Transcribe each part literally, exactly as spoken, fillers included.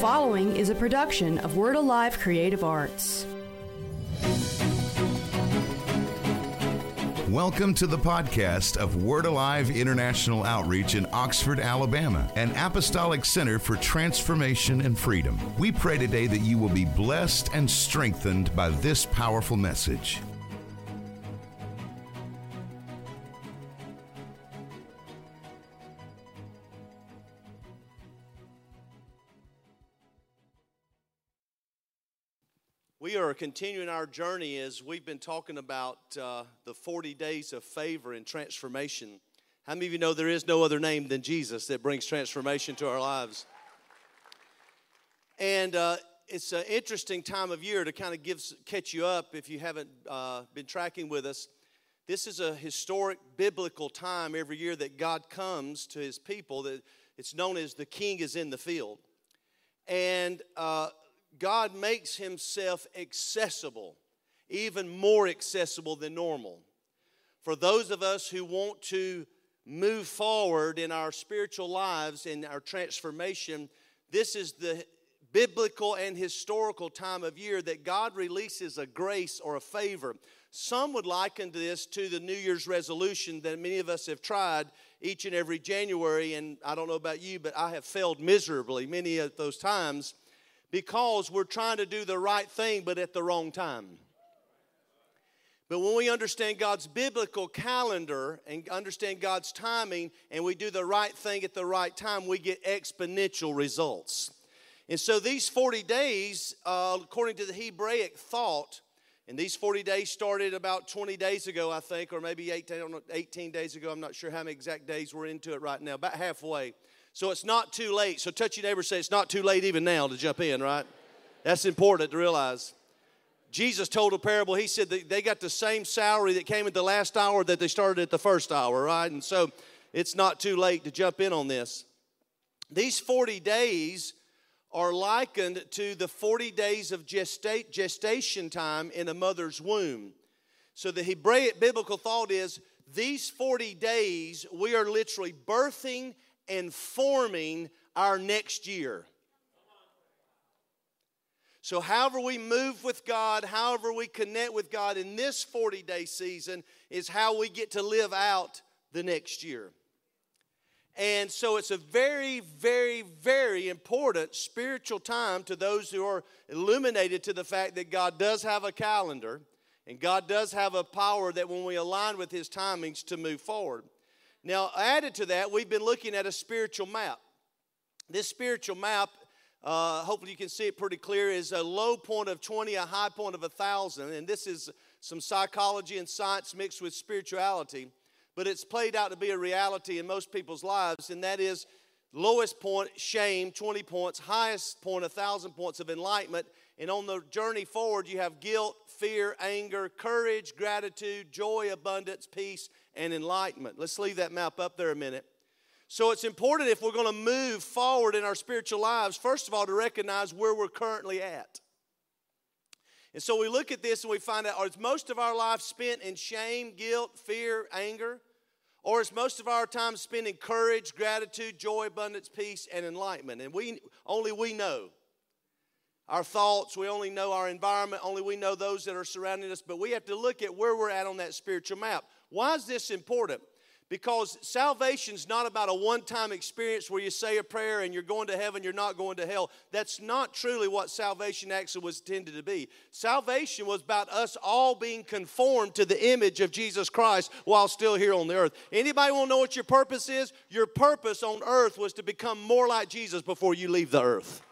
following is a production of Word Alive Creative Arts. Welcome to the podcast of Word Alive International Outreach in Oxford, Alabama, an apostolic center for transformation and freedom. We pray today that you will be blessed and strengthened by this powerful message. We are continuing our journey as we've been talking about uh, the forty days of favor and transformation. How many of you know there is no other name than Jesus that brings transformation to our lives? And uh, it's an interesting time of year to kind of give catch you up if you haven't uh, been tracking with us. This is a historic biblical time every year that God comes to his people. That it's known as the king is in the field. And Uh, God makes himself accessible, even more accessible than normal. For those of us who want to move forward in our spiritual lives, in our transformation, this is the biblical and historical time of year that God releases a grace or a favor. Some would liken this to the New Year's resolution that many of us have tried each and every January, and I don't know about you, but I have failed miserably many of those times, because we're trying to do the right thing, but at the wrong time. But when we understand God's biblical calendar and understand God's timing, and we do the right thing at the right time, we get exponential results. And so these forty days, uh, according to the Hebraic thought, and these forty days started about twenty days ago, I think, or maybe eighteen, I don't know, eighteen days ago. I'm not sure how many exact days we're into it right now, about halfway. So it's not too late. So touch your neighbor and say, it's not too late even now to jump in, right? That's important to realize. Jesus told a parable. He said that they got the same salary that came at the last hour that they started at the first hour, right? And so it's not too late to jump in on this. These forty days are likened to the forty days of gesta- gestation time in a mother's womb. So the Hebraic biblical thought is these forty days we are literally birthing and forming our next year. So however we move with God, however we connect with God in this forty-day season is how we get to live out the next year. And so it's a very, very, very important spiritual time to those who are illuminated to the fact that God does have a calendar and God does have a power that when we align with his timings to move forward. Now, added to that, we've been looking at a spiritual map. This spiritual map, uh, hopefully you can see it pretty clear, is a low point of twenty, a high point of one thousand. And this is some psychology and science mixed with spirituality. But it's played out to be a reality in most people's lives, and that is lowest point, shame, twenty points, highest point, one thousand points of enlightenment. And on the journey forward, you have guilt, fear, anger, courage, gratitude, joy, abundance, peace, and enlightenment. Let's leave that map up there a minute. So it's important if we're going to move forward in our spiritual lives, first of all, to recognize where we're currently at. And so we look at this and we find out, is most of our life spent in shame, guilt, fear, anger? Or is most of our time spent in courage, gratitude, joy, abundance, peace, and enlightenment? And we only we know. Our thoughts, we only know our environment, only we know those that are surrounding us, but we have to look at where we're at on that spiritual map. Why is this important? Because salvation's not about a one-time experience where you say a prayer and you're going to heaven, you're not going to hell. That's not truly what salvation actually was intended to be. Salvation was about us all being conformed to the image of Jesus Christ while still here on the earth. Anybody want to know what your purpose is? Your purpose on earth was to become more like Jesus before you leave the earth.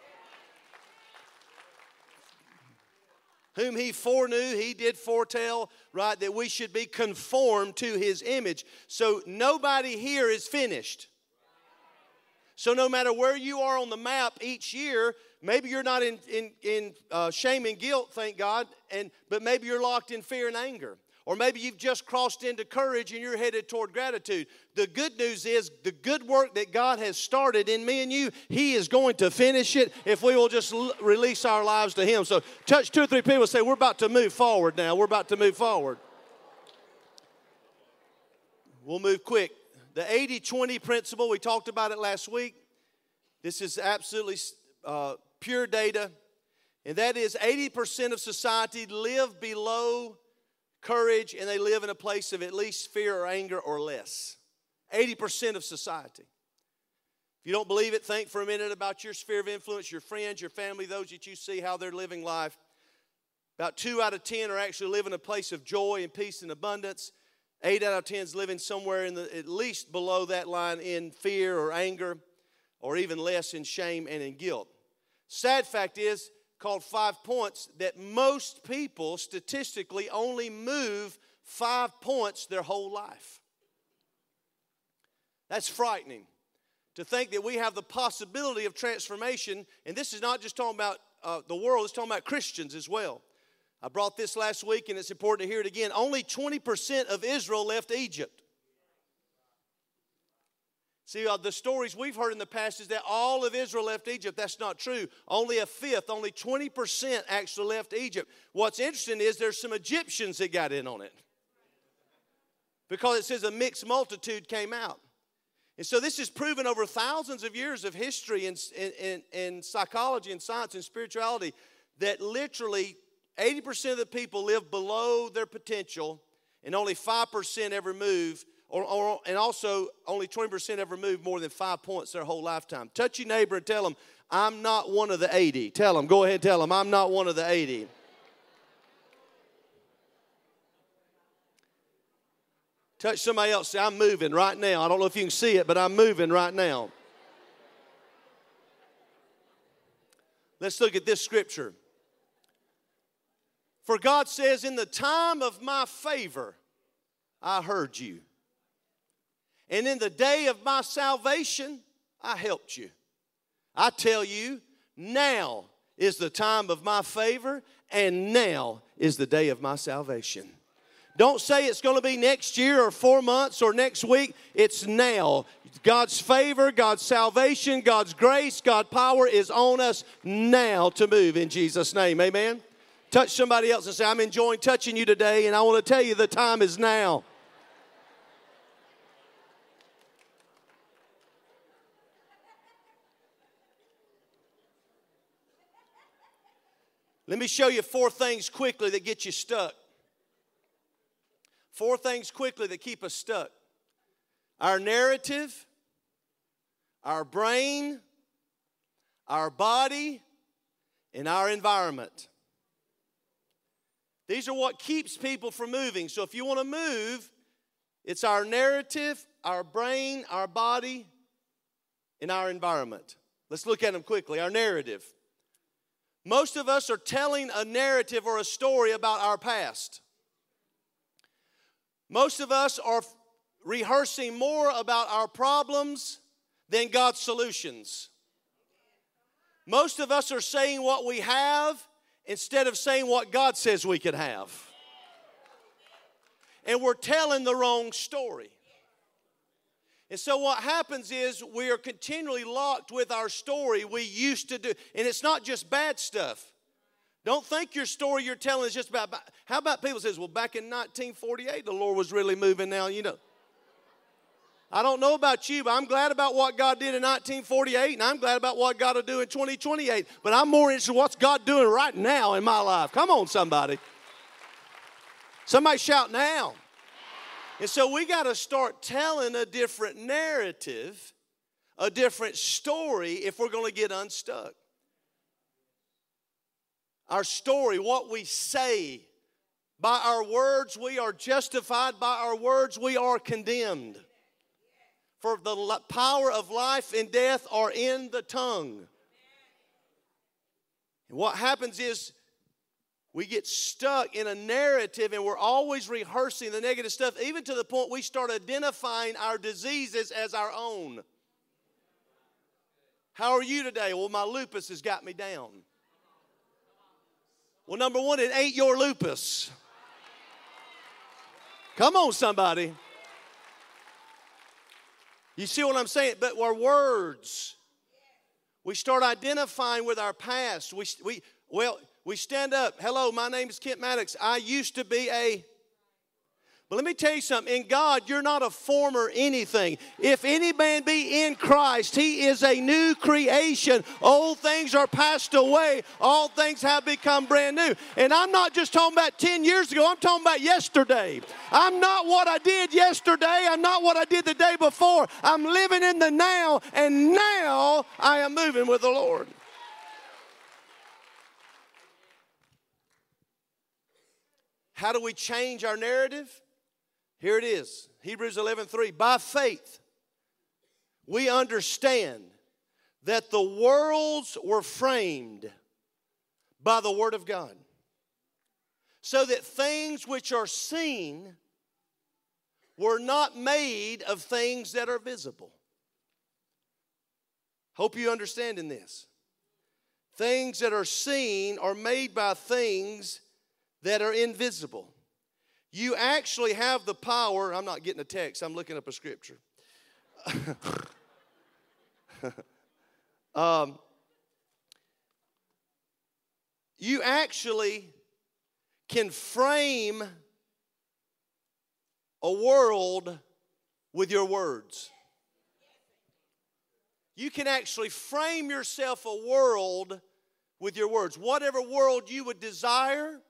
Whom he foreknew, he did foretell, right, that we should be conformed to his image. So nobody here is finished. So no matter where you are on the map each year, maybe you're not in, in, in uh, shame and guilt, thank God, and but maybe you're locked in fear and anger. Or maybe you've just crossed into courage and you're headed toward gratitude. The good news is the good work that God has started in me and you, he is going to finish it if we will just l- release our lives to him. So touch two or three people and say, we're about to move forward now. We're about to move forward. We'll move quick. The eighty-twenty principle, we talked about it last week. This is absolutely uh, pure data, and that is eighty percent of society live below courage, and they live in a place of at least fear or anger or less. eighty percent of society. If you don't believe it, think for a minute about your sphere of influence, your friends, your family, those that you see, how they're living life. About two out of ten are actually living in a place of joy and peace and abundance. eight out of ten is living somewhere in the, at least below that line in fear or anger, or even less in shame and in guilt. Sad fact is, called five points, that most people statistically only move five points their whole life. That's frightening. To think that we have the possibility of transformation, and this is not just talking about uh, the world, it's talking about Christians as well. I brought this last week, and it's important to hear it again. Only twenty percent of Israel left Egypt. See, uh, the stories we've heard in the past is that all of Israel left Egypt. That's not true. Only a fifth, only twenty percent actually left Egypt. What's interesting is there's some Egyptians that got in on it, because it says a mixed multitude came out. And so this is proven over thousands of years of history and, and, and psychology and science and spirituality that literally eighty percent of the people live below their potential, and only five percent ever move, or, or, and also only twenty percent ever move more than five points their whole lifetime. Touch your neighbor and tell them, I'm not one of the eighty. Tell them, go ahead and tell them, I'm not one of the eighty. Touch somebody else, say, I'm moving right now. I don't know if you can see it, but I'm moving right now. Let's look at this scripture. For God says, in the time of my favor, I heard you. And in the day of my salvation, I helped you. I tell you, now is the time of my favor, and now is the day of my salvation. Don't say it's going to be next year or four months or next week. It's now. God's favor, God's salvation, God's grace, God's power is on us now to move in Jesus' name. Amen. Touch somebody else and say, I'm enjoying touching you today, and I want to tell you the time is now. Let me show you four things quickly that get you stuck. Four things quickly that keep us stuck. Our narrative, our brain, our body, and our environment. These are what keeps people from moving. So if you want to move, it's our narrative, our brain, our body, and our environment. Let's look at them quickly. Our narrative. Most of us are telling a narrative or a story about our past. Most of us are rehearsing more about our problems than God's solutions. Most of us are saying what we have instead of saying what God says we could have. And we're telling the wrong story. And so what happens is we are continually locked with our story we used to do. And it's not just bad stuff. Don't think your story you're telling is just about, how about people says, well, back in nineteen forty-eight, the Lord was really moving now, you know. I don't know about you, but I'm glad about what God did in nineteen forty-eight, and I'm glad about what God will do in twenty twenty-eight. But I'm more interested in what's God doing right now in my life. Come on, somebody. Somebody shout now. And so we got to start telling a different narrative, a different story if we're going to get unstuck. Our story, what we say. By our words, we are justified. By our words, we are condemned. For the power of life and death are in the tongue. And what happens is we get stuck in a narrative, and we're always rehearsing the negative stuff, even to the point we start identifying our diseases as our own. How are you today? Well, my lupus has got me down. Well, number one, it ain't your lupus. Come on, somebody. You see what I'm saying? But our words. We start identifying with our past. We, we, well, we stand up. Hello, my name is Kent Maddox. I used to be a... But let me tell you something. In God, you're not a former anything. If any man be in Christ, he is a new creation. Old things are passed away. All things have become brand new. And I'm not just talking about ten years ago. I'm talking about yesterday. I'm not what I did yesterday. I'm not what I did the day before. I'm living in the now, and now I am moving with the Lord. How do we change our narrative? Here it is, Hebrews eleven three. By faith, we understand that the worlds were framed by the Word of God, so that things which are seen were not made of things that are visible. Hope you understand in this. Things that are seen are made by things that are invisible. You actually have the power. I'm not getting a text. I'm looking up a scripture. um, you actually can frame a world with your words. You can actually frame yourself a world with your words. Whatever world you would desire,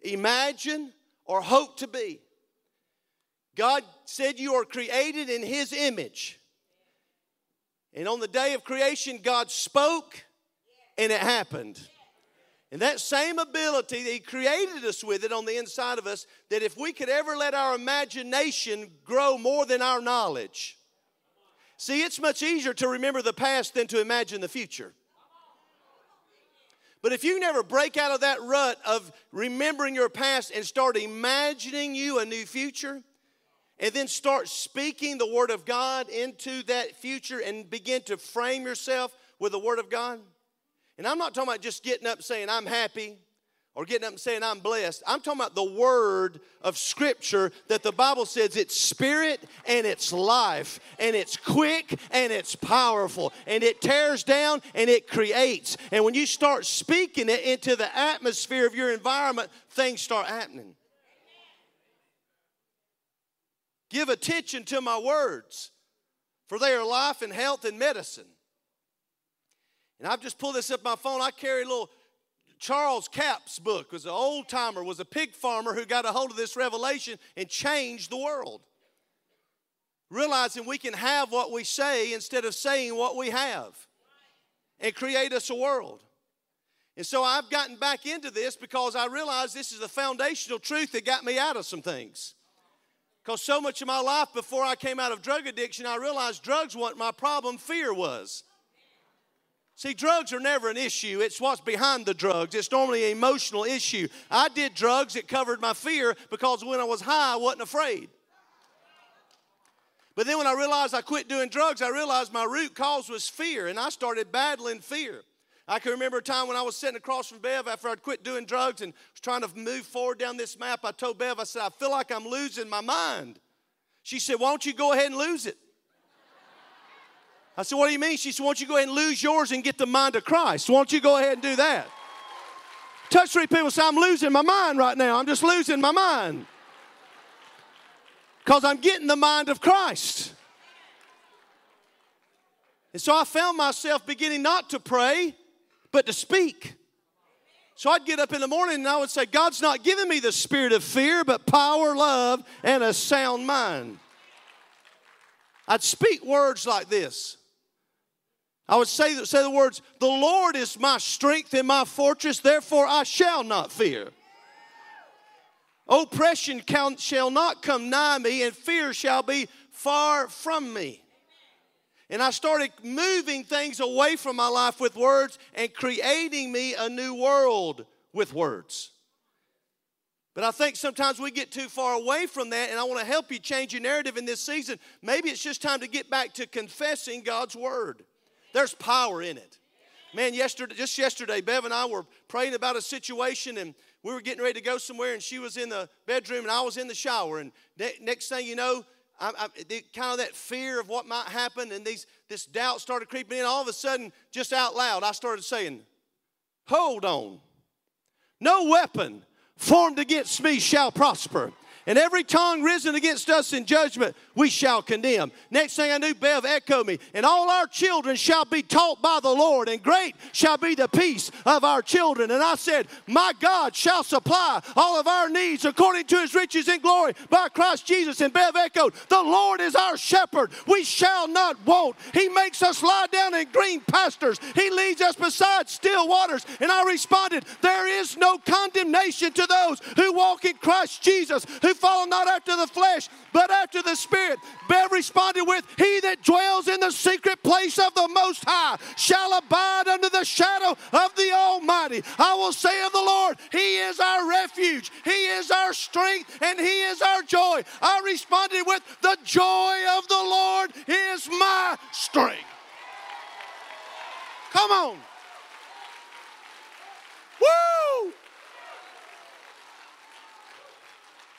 imagine, or hope to be. God said you are created in His image. And on the day of creation, God spoke and it happened. And that same ability that He created us with, it on the inside of us, that if we could ever let our imagination grow more than our knowledge. See, it's much easier to remember the past than to imagine the future. But if you never break out of that rut of remembering your past and start imagining you a new future, and then start speaking the Word of God into that future and begin to frame yourself with the Word of God. And I'm not talking about just getting up and saying I'm happy or getting up and saying I'm blessed. I'm talking about the Word of Scripture that the Bible says it's spirit and it's life and it's quick and it's powerful and it tears down and it creates. And when you start speaking it into the atmosphere of your environment, things start happening. Give attention to my words, for they are life and health and medicine. And I've just pulled this up my phone. I carry a little Charles Capp's book. It was an old timer, was a pig farmer who got a hold of this revelation and changed the world. Realizing we can have what we say instead of saying what we have, and create us a world. And so I've gotten back into this because I realized this is the foundational truth that got me out of some things. Because so much of my life before I came out of drug addiction, I realized drugs weren't my problem, fear was. See, drugs are never an issue. It's what's behind the drugs. It's normally an emotional issue. I did drugs that covered my fear because when I was high, I wasn't afraid. But then when I realized I quit doing drugs, I realized my root cause was fear, and I started battling fear. I can remember a time when I was sitting across from Bev after I'd quit doing drugs and was trying to move forward down this map. I told Bev, I said, I feel like I'm losing my mind. She said, why don't you go ahead and lose it? I said, what do you mean? She said, why don't you go ahead and lose yours and get the mind of Christ? Why don't you go ahead and do that? Touch three people and say, I'm losing my mind right now. I'm just losing my mind. Because I'm getting the mind of Christ. And so I found myself beginning not to pray, but to speak. So I'd get up in the morning and I would say, God's not giving me the spirit of fear, but power, love, and a sound mind. I'd speak words like this. I would say, say the words, the Lord is my strength and my fortress, therefore I shall not fear. Oppression shall not come nigh me, and fear shall be far from me. And I started moving things away from my life with words and creating me a new world with words. But I think sometimes we get too far away from that, and I want to help you change your narrative in this season. Maybe it's just time to get back to confessing God's Word. There's power in it. Man, yesterday, just yesterday, Bev and I were praying about a situation, and we were getting ready to go somewhere, and she was in the bedroom, and I was in the shower. And ne- next thing you know, I, I, the, kind of that fear of what might happen, and these, this doubt started creeping in. All of a sudden, just out loud, I started saying, hold on, no weapon formed against me shall prosper, And every tongue risen against us in judgment, we shall condemn. Next thing I knew, Bev echoed me. And all our children shall be taught by the Lord, and great shall be the peace of our children. And I said, my God shall supply all of our needs according to his riches in glory by Christ Jesus. And Bev echoed, the Lord is our shepherd. We shall not want. He makes us lie down in green pastures. He leads us beside still waters. And I responded, there is no condemnation to those who walk in Christ Jesus, who follow not after the flesh, but after the Spirit. Bev responded with, he that dwells in the secret place of the Most High shall abide under the shadow of the Almighty. I will say of the Lord, he is our refuge, he is our strength, and he is our joy. I responded with, the joy of the Lord is my strength. Come on. Woo!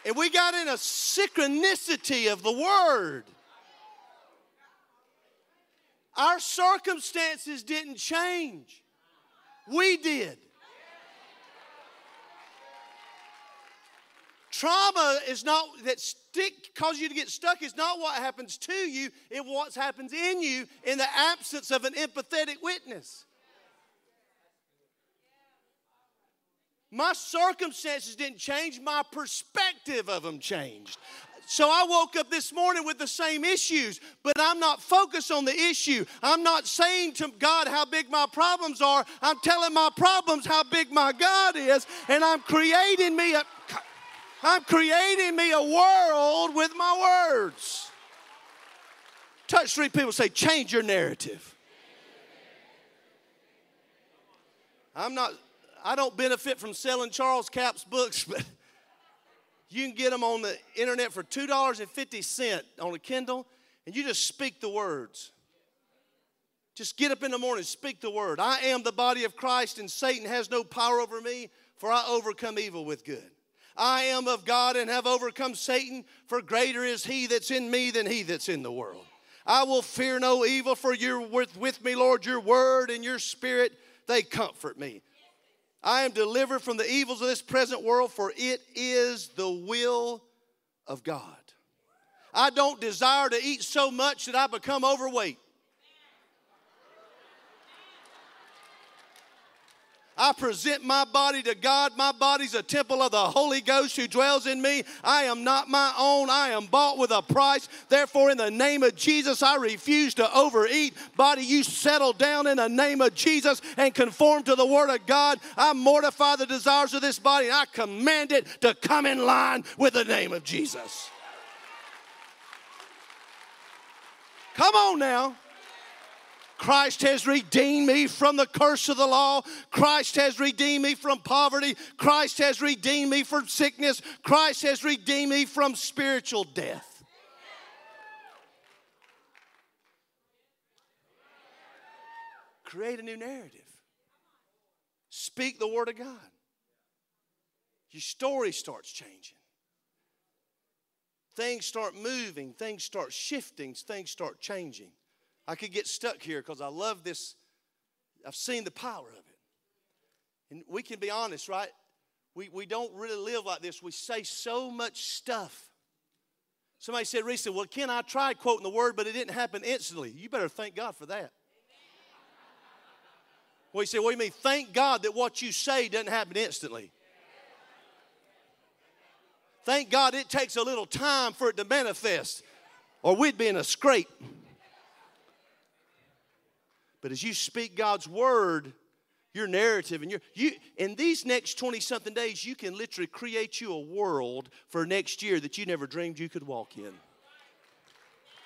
And we got in a synchronicity of the word. Our circumstances didn't change. We did. Trauma is not that stick cause you to get stuck. It's not what happens to you. It's what happens in you in the absence of an empathetic witness. My circumstances didn't change. My perspective of them changed. So I woke up this morning with the same issues, but I'm not focused on the issue. I'm not saying to God how big my problems are. I'm telling my problems how big my God is, and I'm creating me a, I'm creating me a world with my words. Touch three people, say, change your narrative. I'm not... I don't benefit from selling Charles Capp's books, but you can get them on the internet for two dollars and fifty cents on a Kindle, and you just speak the words. Just get up in the morning, speak the word. I am the body of Christ, and Satan has no power over me, for I overcome evil with good. I am of God and have overcome Satan, for greater is he that's in me than he that's in the world. I will fear no evil, for you're with me, Lord. Your word and your spirit, they comfort me. I am delivered from the evils of this present world, for it is the will of God. I don't desire to eat so much that I become overweight. I present my body to God. My body's a temple of the Holy Ghost who dwells in me. I am not my own. I am bought with a price. Therefore, in the name of Jesus, I refuse to overeat. Body, you settle down in the name of Jesus and conform to the Word of God. I mortify the desires of this body, and I command it to come in line with the name of Jesus. Come on now. Christ has redeemed me from the curse of the law. Christ has redeemed me from poverty. Christ has redeemed me from sickness. Christ has redeemed me from spiritual death. Create a new narrative. Speak the Word of God. Your story starts changing. Things start moving. Things start shifting. Things start changing. I could get stuck here because I love this. I've seen the power of it. And we can be honest, right? We, we don't really live like this. We say so much stuff. Somebody said recently, well, Ken, I tried quoting the word, but it didn't happen instantly. You better thank God for that. Amen. Well, he said, what do you mean? Thank God that what you say doesn't happen instantly. Thank God it takes a little time for it to manifest, or we'd be in a scrape. But as you speak God's word, your narrative, and your, you, in these next twenty-something days, you can literally create you a world for next year that you never dreamed you could walk in.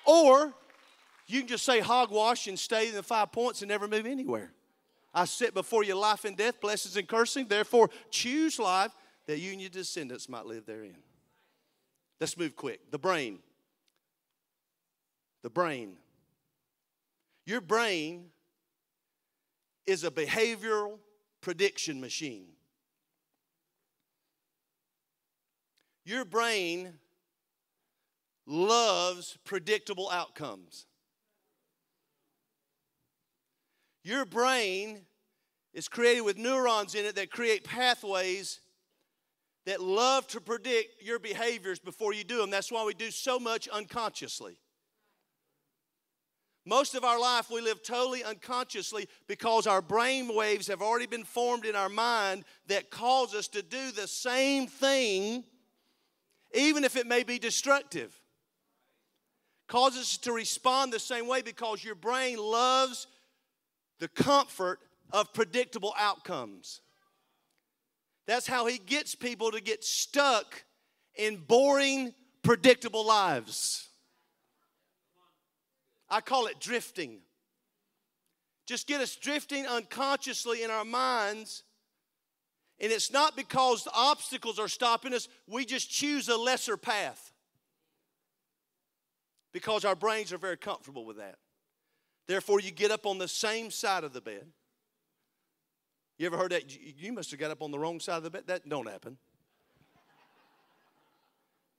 Or you can just say hogwash and stay in the five points and never move anywhere. I sit before you life and death, blessings and cursing. Therefore, choose life that you and your descendants might live therein. Let's move quick. The brain. The brain. Your brain is a behavioral prediction machine. Your brain loves predictable outcomes. Your brain is created with neurons in it that create pathways that love to predict your behaviors before you do them. That's why we do so much unconsciously. Most of our life we live totally unconsciously because our brain waves have already been formed in our mind that cause us to do the same thing, even if it may be destructive. Causes us to respond the same way because your brain loves the comfort of predictable outcomes. That's how he gets people to get stuck in boring, predictable lives. I call it drifting. Just get us drifting unconsciously in our minds. And it's not because the obstacles are stopping us. We just choose a lesser path because our brains are very comfortable with that. Therefore, you get up on the same side of the bed. You ever heard that? You must have got up on the wrong side of the bed. That don't happen.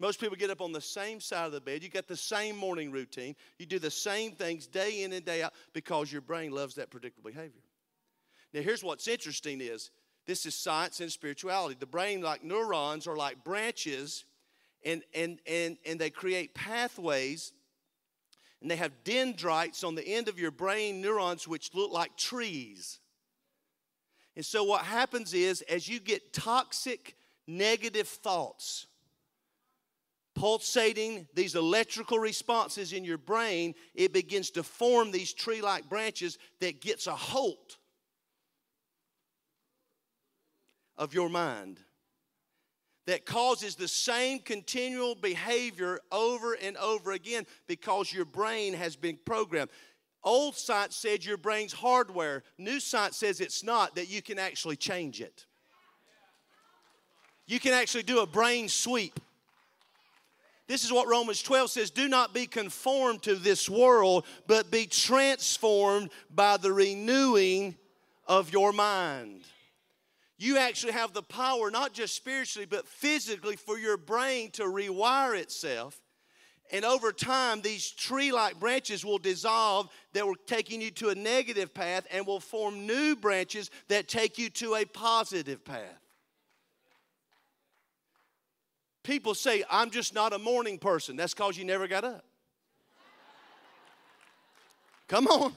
Most people get up on the same side of the bed. You got the same morning routine. You do the same things day in and day out because your brain loves that predictable behavior. Now, here's what's interesting is this is science and spirituality. The brain, like neurons, are like branches, and, and, and, and they create pathways, and they have dendrites on the end of your brain neurons which look like trees. And so what happens is as you get toxic, negative thoughts, pulsating these electrical responses in your brain, it begins to form these tree-like branches that gets a hold of your mind that causes the same continual behavior over and over again because your brain has been programmed. Old science said your brain's hardware. New science says it's not, that you can actually change it. You can actually do a brain sweep. This is what Romans twelve says, do not be conformed to this world, but be transformed by the renewing of your mind. You actually have the power, not just spiritually, but physically, for your brain to rewire itself. And over time, these tree-like branches will dissolve that were taking you to a negative path and will form new branches that take you to a positive path. People say, I'm just not a morning person. That's because you never got up. Come on.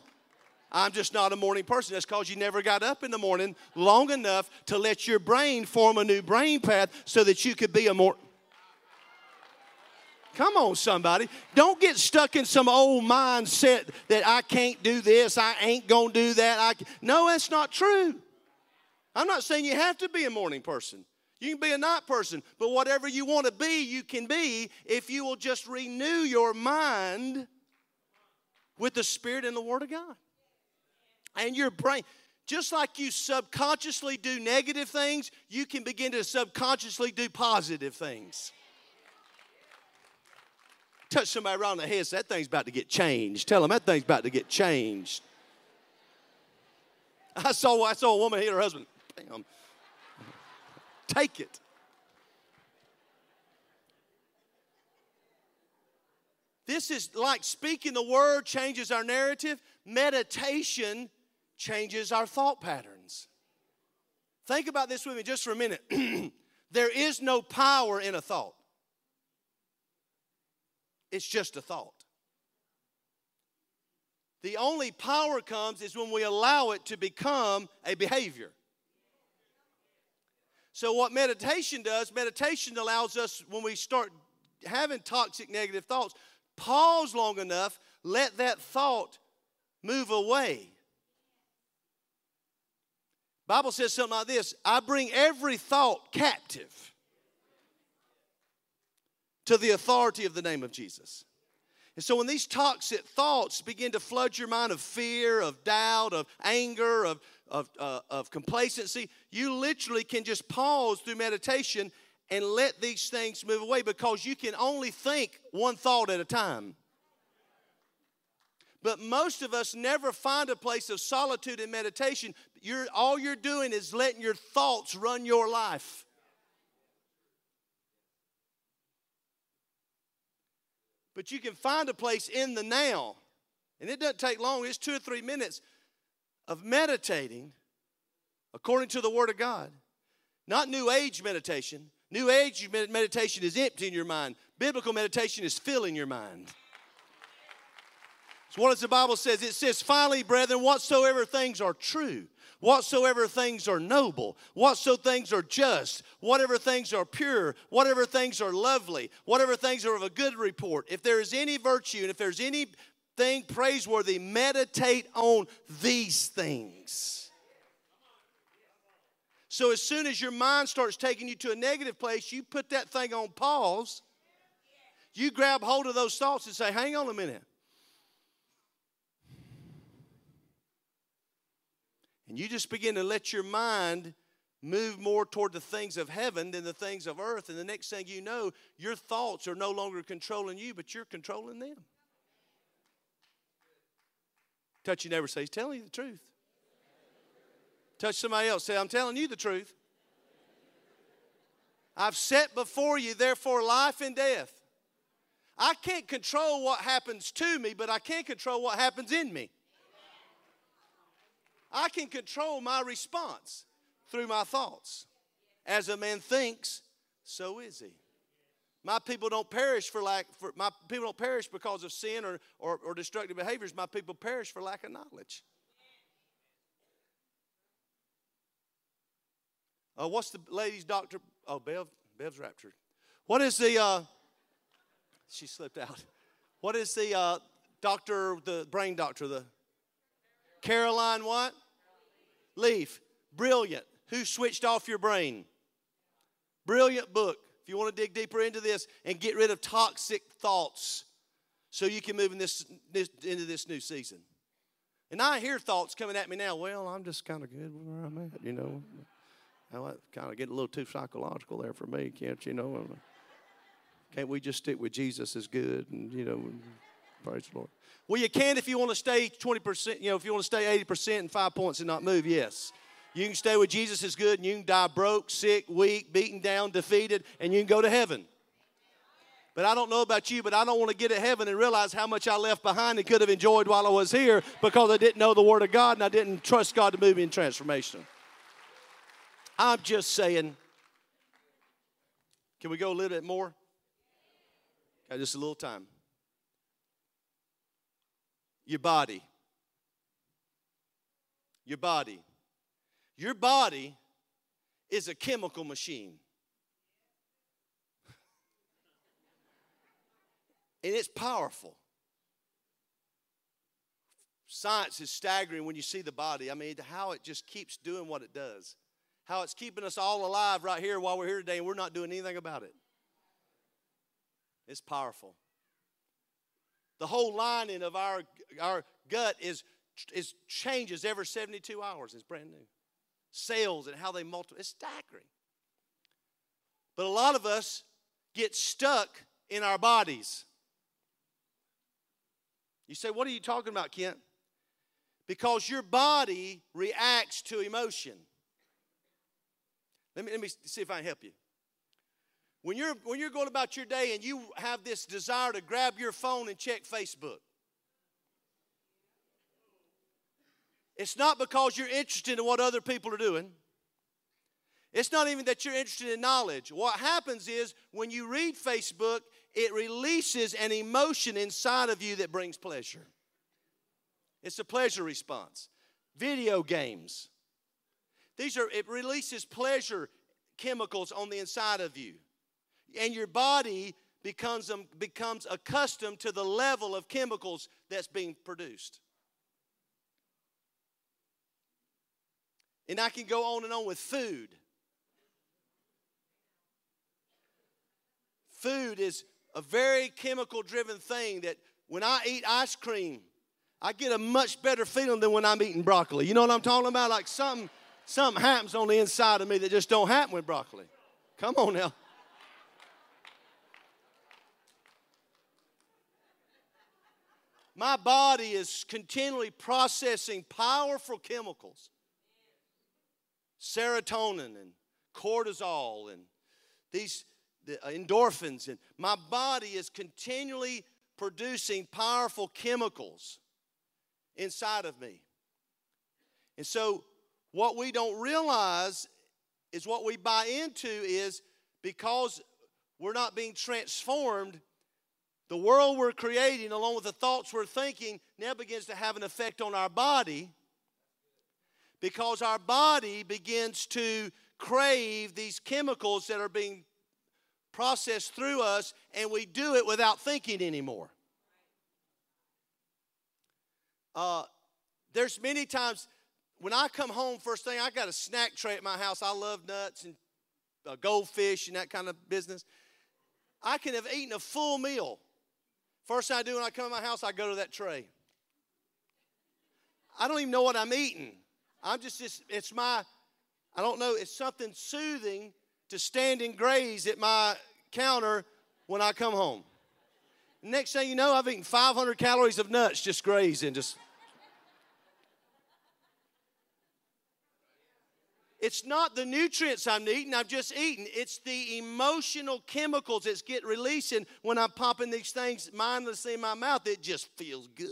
I'm just not a morning person. That's because you never got up in the morning long enough to let your brain form a new brain path so that you could be a more... Come on, somebody. Don't get stuck in some old mindset that I can't do this, I ain't going to do that. I... No, that's not true. I'm not saying you have to be a morning person. You can be a night person, but whatever you want to be, you can be if you will just renew your mind with the Spirit and the Word of God. And your brain, just like you subconsciously do negative things, you can begin to subconsciously do positive things. Touch somebody around the head, say, that thing's about to get changed. Tell them that thing's about to get changed. I saw, I saw a woman hit her husband. Bam. Take it. This is like speaking the word changes our narrative. Meditation changes our thought patterns. Think about this with me just for a minute. There is no power in a thought. It's just a thought. The only power comes is when we allow it to become a behavior. So what meditation does, meditation allows us, when we start having toxic negative thoughts, pause long enough, let that thought move away. The Bible says something like this, I bring every thought captive to the authority of the name of Jesus. And so when these toxic thoughts begin to flood your mind of fear, of doubt, of anger, of Of, uh, of complacency, you literally can just pause through meditation and let these things move away because you can only think one thought at a time. But most of us never find a place of solitude in meditation. You're, all you're doing is letting your thoughts run your life. But you can find a place in the now, and it doesn't take long. It's two or three minutes of meditating according to the Word of God. Not New Age meditation, New Age meditation is emptying your mind. Biblical meditation is filling your mind. It's what the Bible says. It says, finally, brethren, whatsoever things are true, whatsoever things are noble, whatso things are just, whatever things are pure, whatever things are lovely, whatever things are of a good report, if there is any virtue and if there's anything praiseworthy, meditate on these things. So as soon as your mind starts taking you to a negative place, you put that thing on pause. You grab hold of those thoughts and say, hang on a minute. And you just begin to let your mind move more toward the things of heaven than the things of earth. And the next thing you know, your thoughts are no longer controlling you, but you're controlling them. Touch your neighbor, say, he's telling you the truth. Touch somebody else. Say, I'm telling you the truth. I've set before you, therefore, life and death. I can't control what happens to me, but I can control what happens in me. I can control my response through my thoughts. As a man thinks, so is he. My people don't perish for lack. For, my people don't perish because of sin or, or, or destructive behaviors. My people perish for lack of knowledge. Uh, what's the lady's doctor? Oh, Bev, Bev's raptured. What is the, uh, she slipped out. What is the uh, doctor, the brain doctor, the Caroline what? Leaf. Brilliant. Who switched off your brain? Brilliant book. If you want to dig deeper into this and get rid of toxic thoughts so you can move in this, this, into this new season. And I hear thoughts coming at me now. Well, I'm just kind of good where I'm at, you know. I kind of get a little too psychological there for me, can't you know? Can't we just stick with Jesus is good and, you know, praise the Lord. Well, you can if you want to stay twenty percent, you know, if you want to stay eighty percent and five points and not move, yes. You can stay with Jesus is good and you can die broke, sick, weak, beaten down, defeated, and you can go to heaven. But I don't know about you, but I don't want to get to heaven and realize how much I left behind and could have enjoyed while I was here because I didn't know the Word of God and I didn't trust God to move me in transformation. I'm just saying, can we go a little bit more? Okay, just a little time. Your body. Your body. Your body is a chemical machine. And it's powerful. Science is staggering when you see the body. I mean, how it just keeps doing what it does. How it's keeping us all alive right here while we're here today and we're not doing anything about it. It's powerful. The whole lining of our, our gut is, is changes every seventy-two hours. It's brand new. Cells and how they multiply. It's staggering. But a lot of us get stuck in our bodies. You say, what are you talking about, Kent? Because your body reacts to emotion. Let me, let me see if I can help you. When you're, when you're going about your day and you have this desire to grab your phone and check Facebook, it's not because you're interested in what other people are doing. It's not even that you're interested in knowledge. What happens is when you read Facebook, it releases an emotion inside of you that brings pleasure. It's a pleasure response. Video games. These are, it releases pleasure chemicals on the inside of you. And your body becomes, um, becomes accustomed to the level of chemicals that's being produced. And I can go on and on with food. Food is a very chemical-driven thing that when I eat ice cream, I get a much better feeling than when I'm eating broccoli. You know what I'm talking about? Like something... Something happens on the inside of me that just don't happen with broccoli. Come on now. My body is continually processing powerful chemicals. Serotonin and cortisol and these the endorphins. And my body is continually producing powerful chemicals inside of me. And so... what we don't realize is what we buy into is because we're not being transformed, the world we're creating, along with the thoughts we're thinking, now begins to have an effect on our body, because our body begins to crave these chemicals that are being processed through us, and we do it without thinking anymore. Uh, there's many times when I come home, first thing, I got a snack tray at my house. I love nuts and uh, goldfish and that kind of business. I can have eaten a full meal. First thing I do when I come to my house, I go to that tray. I don't even know what I'm eating. I'm just, just it's my, I don't know, it's something soothing to stand and graze at my counter when I come home. Next thing you know, I've eaten five hundred calories of nuts just grazing. Just. It's not the nutrients I'm eating, I've just eaten. It's the emotional chemicals that's getting released when I'm popping these things mindlessly in my mouth. It just feels good.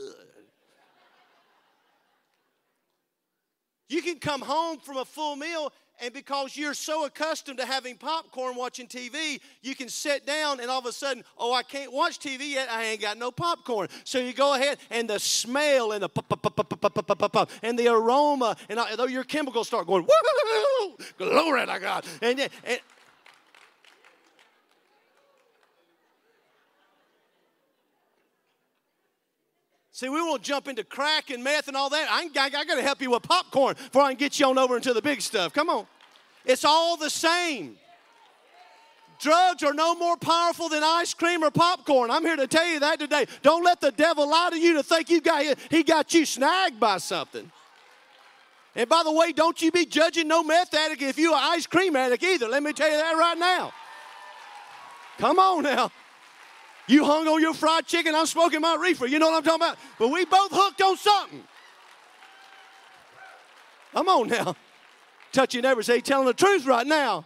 You can come home from a full meal, and because you're so accustomed to having popcorn watching T V, you can sit down and all of a sudden, oh, I can't watch T V yet, I ain't got no popcorn. So you go ahead, and the smell and the pop, pop, pop, pop, pop, pop, pop, pop, and the aroma, and though your chemicals start going, woo, glory to God. And, and, See, we won't jump into crack and meth and all that. I, I, I got to help you with popcorn before I can get you on over into the big stuff. Come on. It's all the same. Drugs are no more powerful than ice cream or popcorn. I'm here to tell you that today. Don't let the devil lie to you to think you got, he got you snagged by something. And by the way, don't you be judging no meth addict if you're an ice cream addict either. Let me tell you that right now. Come on now. You hung on your fried chicken, I'm smoking my reefer. You know what I'm talking about? But we both hooked on something. Come on now. Touch your neighbor, say, you're telling the truth right now.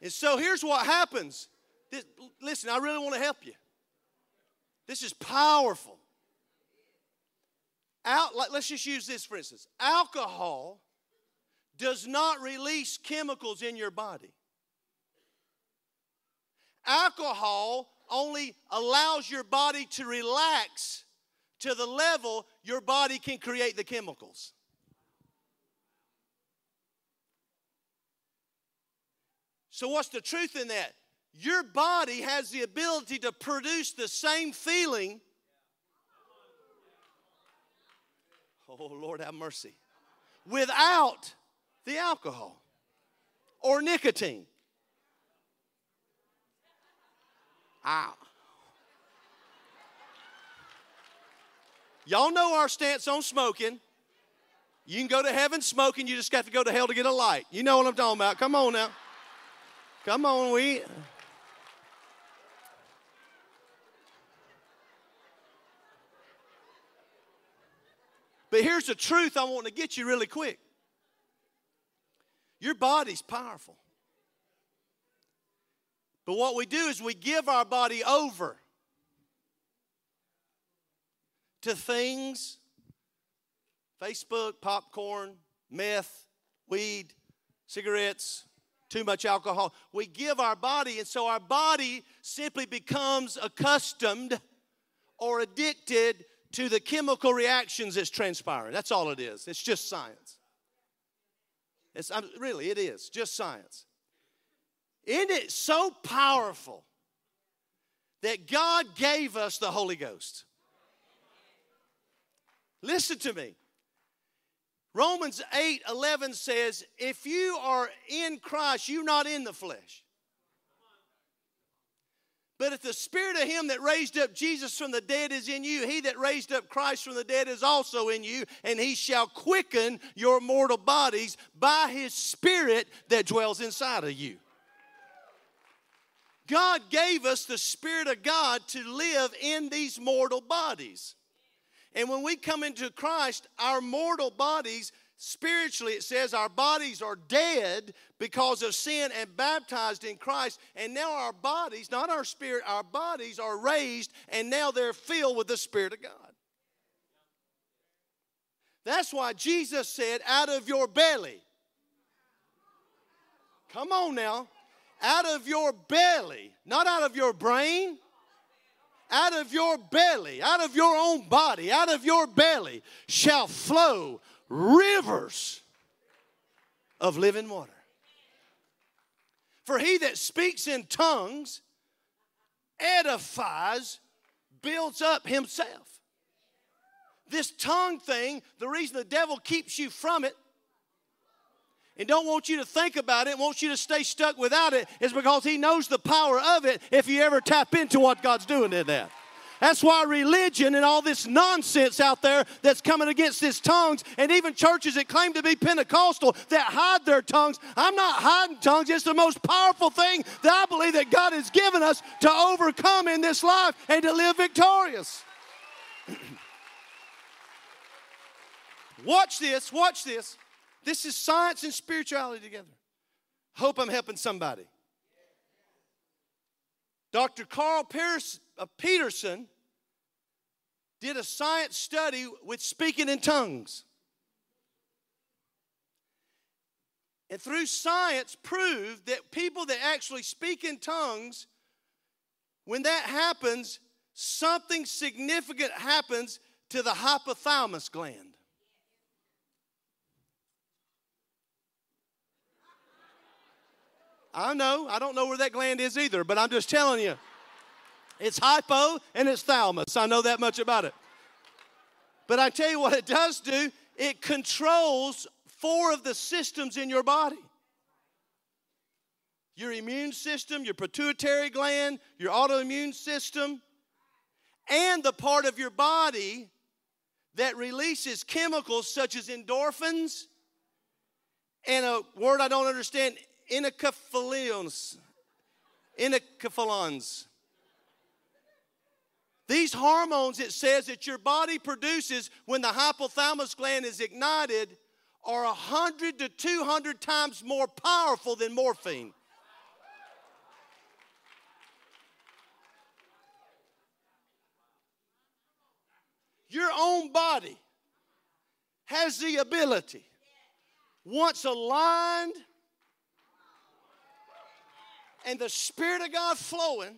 And so here's what happens. This, listen, I really want to help you. This is powerful. Out, let's just use this for instance. Alcohol does not release chemicals in your body. Alcohol only allows your body to relax to the level your body can create the chemicals. So what's the truth in that? Your body has the ability to produce the same feeling. Oh, Lord, have mercy. Without the alcohol or nicotine. Ow. Y'all know our stance on smoking. You can go to heaven smoking, you just got to go to hell to get a light. You know what I'm talking about. Come on now. Come on, we. But here's the truth I want to get you really quick. Your body's powerful. But what we do is we give our body over to things, Facebook, popcorn, meth, weed, cigarettes, too much alcohol. We give our body, and so our body simply becomes accustomed or addicted to the chemical reactions that's transpiring. That's all it is. It's just science. It's, I'm, really, it is. Just science. Isn't it so powerful that God gave us the Holy Ghost? Listen to me. Romans eight eleven says, if you are in Christ, you're not in the flesh. But if the spirit of him that raised up Jesus from the dead is in you, he that raised up Christ from the dead is also in you, and he shall quicken your mortal bodies by his spirit that dwells inside of you. God gave us the Spirit of God to live in these mortal bodies. And when we come into Christ, our mortal bodies, spiritually, it says our bodies are dead because of sin and baptized in Christ. And now our bodies, not our spirit, our bodies are raised, and now they're filled with the Spirit of God. That's why Jesus said, out of your belly. Come on now. Out of your belly, not out of your brain. Out of your belly, out of your own body, out of your belly shall flow rivers of living water. For he that speaks in tongues edifies, builds up himself. This tongue thing, the reason the devil keeps you from it and don't want you to think about it, wants you to stay stuck without it, is because he knows the power of it if you ever tap into what God's doing in that. That's why religion and all this nonsense out there that's coming against this tongues, and even churches that claim to be Pentecostal that hide their tongues. I'm not hiding tongues. It's the most powerful thing that I believe that God has given us to overcome in this life and to live victorious. Watch this, watch this. This is science and spirituality together. Hope I'm helping somebody. Doctor Carl Peterson did a science study with speaking in tongues. And through science proved that people that actually speak in tongues, when that happens, something significant happens to the hypothalamus gland. I know, I don't know where that gland is either, but I'm just telling you. It's hypo and it's thalamus. I know that much about it. But I tell you what it does do, it controls four of the systems in your body. Your immune system, your pituitary gland, your autoimmune system, and the part of your body that releases chemicals such as endorphins and a word I don't understand, encephalons. Encephalons. These hormones, it says, that your body produces when the hypothalamus gland is ignited are one hundred to two hundred times more powerful than morphine. Your own body has the ability, once aligned and the Spirit of God flowing,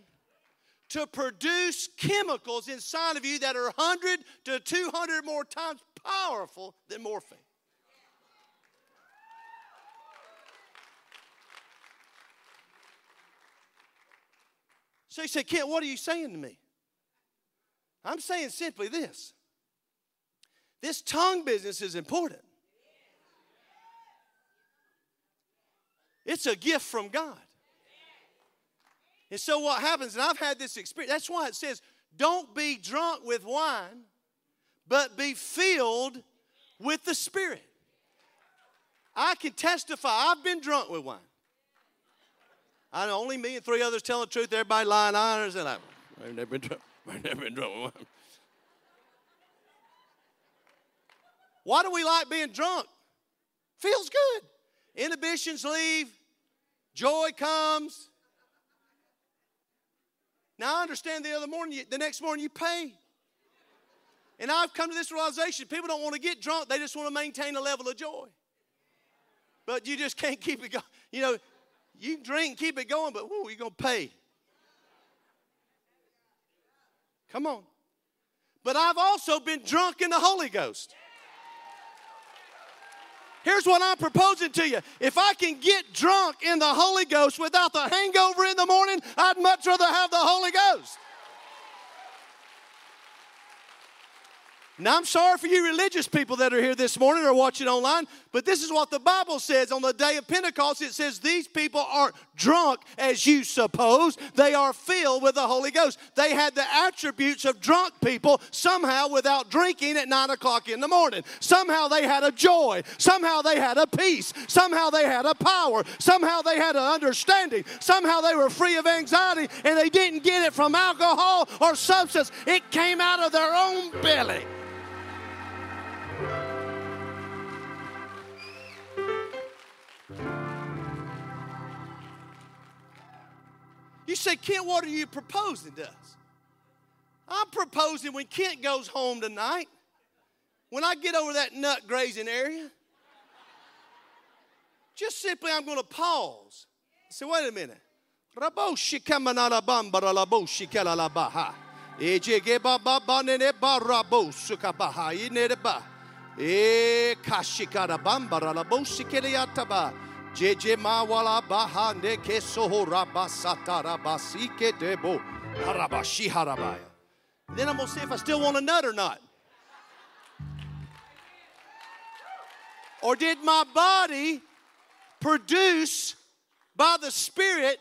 to produce chemicals inside of you that are one hundred to two hundred more times powerful than morphine. So you say, Kent, what are you saying to me? I'm saying simply this. This tongue business is important. It's a gift from God. And so what happens, and I've had this experience, that's why it says, don't be drunk with wine, but be filled with the Spirit. I can testify, I've been drunk with wine. I know only me and three others telling the truth, everybody lying, honors, and I've never been drunk, I've never been drunk with wine. Why do we like being drunk? Feels good. Inhibitions leave, joy comes. Now, I understand the other morning, the next morning you pay. And I've come to this realization, people don't want to get drunk. They just want to maintain a level of joy. But you just can't keep it going. You know, you drink, keep it going, but woo, you're going to pay. Come on. But I've also been drunk in the Holy Ghost. Here's what I'm proposing to you. If I can get drunk in the Holy Ghost without the hangover in the morning, I'd much rather have the Holy Ghost. Now, I'm sorry for you religious people that are here this morning or watching online, but this is what the Bible says. On the day of Pentecost, it says these people aren't drunk as you suppose. They are filled with the Holy Ghost. They had the attributes of drunk people somehow without drinking at nine o'clock in the morning. Somehow they had a joy. Somehow they had a peace. Somehow they had a power. Somehow they had an understanding. Somehow they were free of anxiety, and they didn't get it from alcohol or substance. It came out of their own belly. You say, Kent, what are you proposing to us? I'm proposing when Kent goes home tonight, when I get over that nut grazing area, just simply I'm going to pause. Say, wait a minute. Then I'm going to see if I still want a nut or not. Or did my body produce by the Spirit?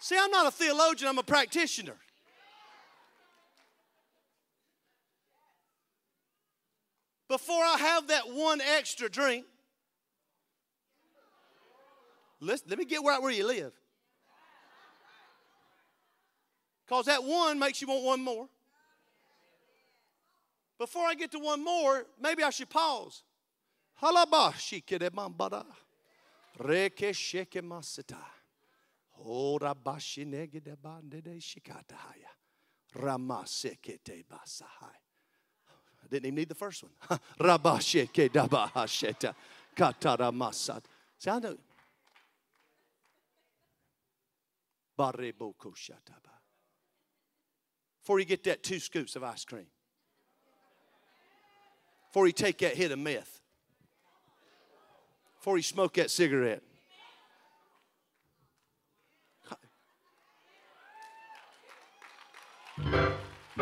See, I'm not a theologian, I'm a practitioner. Before I have that one extra drink, listen, let me get right where you live. Because that one makes you want one more. Before I get to one more, maybe I should pause. I didn't even need the first one. See, I know. Before you get that two scoops of ice cream. Before you take that hit of meth. Before you smoke that cigarette.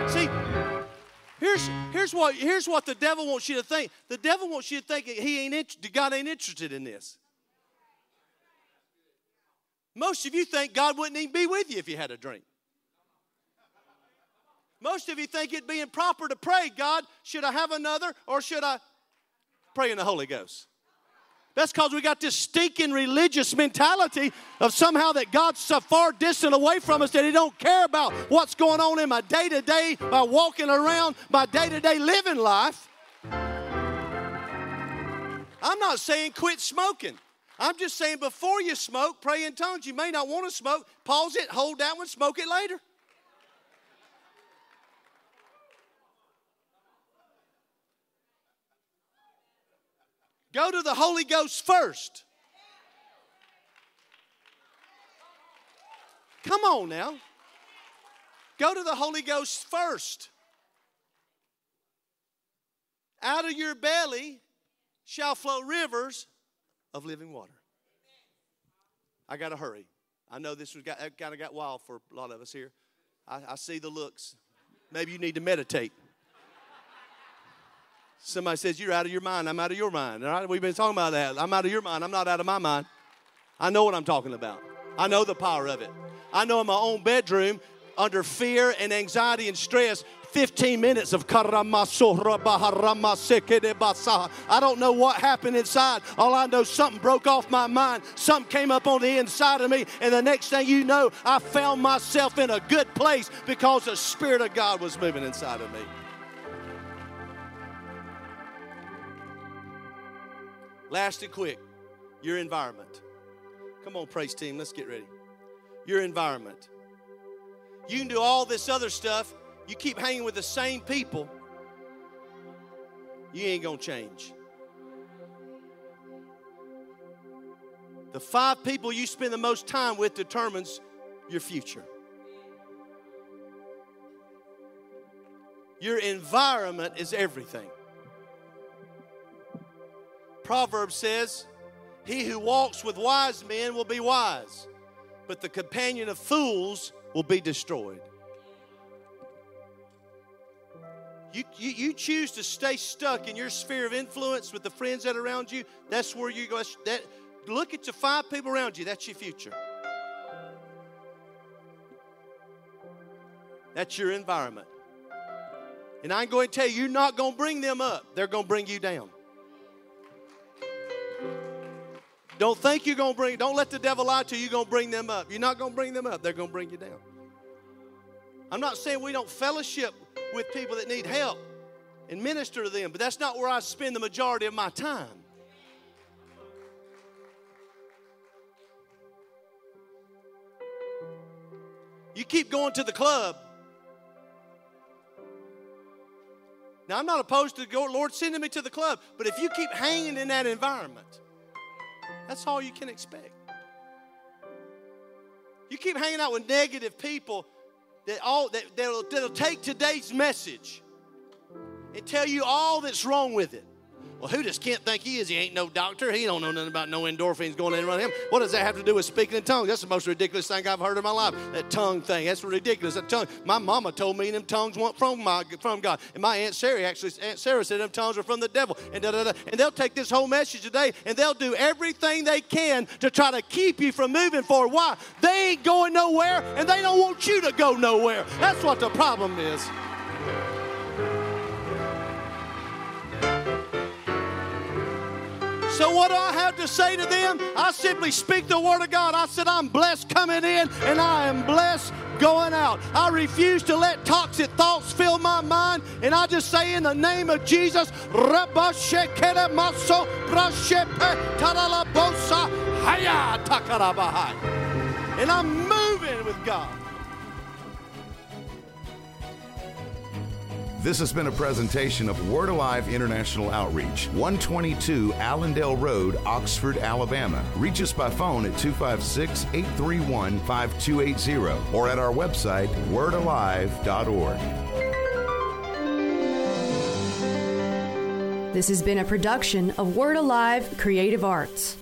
See, here's, here's, what, here's what the devil wants you to think. The devil wants you to think he ain't, God ain't interested in this. Most of you think God wouldn't even be with you if you had a drink. Most of you think it'd be improper to pray, God, should I have another or should I pray in the Holy Ghost? That's because we got this stinking religious mentality of somehow that God's so far distant away from us that he don't care about what's going on in my day-to-day, my walking around, my day-to-day living life. I'm not saying quit smoking. I'm just saying before you smoke, pray in tongues. You may not want to smoke. Pause it, hold that one, smoke it later. Go to the Holy Ghost first. Come on now. Go to the Holy Ghost first. Out of your belly shall flow rivers of living water. I got to hurry. I know this was got, kind of got wild for a lot of us here. I, I see the looks. Maybe you need to meditate. Somebody says, you're out of your mind. I'm out of your mind. All right? We've been talking about that. I'm out of your mind. I'm not out of my mind. I know what I'm talking about. I know the power of it. I know in my own bedroom, under fear and anxiety and stress, fifteen minutes of I don't know what happened inside. All I know, something broke off my mind. Something came up on the inside of me. And the next thing you know, I found myself in a good place because the Spirit of God was moving inside of me. Last and quick, your environment. Come on, praise team, let's get ready. Your environment. You can do all this other stuff. You keep hanging with the same people. You ain't gonna change. The five people you spend the most time with determines your future. Your environment is everything. Proverbs says, he who walks with wise men will be wise, but the companion of fools will be destroyed. You, you, you choose to stay stuck in your sphere of influence with the friends that are around you, that's where you go. That, look at the five people around you, that's your future. That's your environment. And I'm going to tell you, you're not going to bring them up. They're going to bring you down. Don't think you're going to bring, don't let the devil lie to you, you're going to bring them up. You're not going to bring them up. They're going to bring you down. I'm not saying we don't fellowship with people that need help and minister to them, but that's not where I spend the majority of my time. You keep going to the club. Now, I'm not opposed to go, Lord, sending me to the club. But if you keep hanging in that environment, that's all you can expect. You keep hanging out with negative people that all that that'll, that'll take today's message and tell you all that's wrong with it. Well, who does Kent think he is? He ain't no doctor. He don't know nothing about no endorphins going in around him. What does that have to do with speaking in tongues? That's the most ridiculous thing I've heard in my life. That tongue thing. That's ridiculous. That tongue. My mama told me them tongues weren't from my from God. And my Aunt Sarah actually, Aunt Sarah said them tongues are from the devil. And da, da, da. And they'll take this whole message today and they'll do everything they can to try to keep you from moving forward. Why? They ain't going nowhere and they don't want you to go nowhere. That's what the problem is. So what do I have to say to them? I simply speak the word of God. I said, I'm blessed coming in and I am blessed going out. I refuse to let toxic thoughts fill my mind. And I just say in the name of Jesus, and I'm moving with God. This has been a presentation of Word Alive International Outreach, one twenty-two Allendale Road, Oxford, Alabama. Reach us by phone at two five six, eight three one, five two eight zero or at our website, word alive dot org. This has been a production of Word Alive Creative Arts.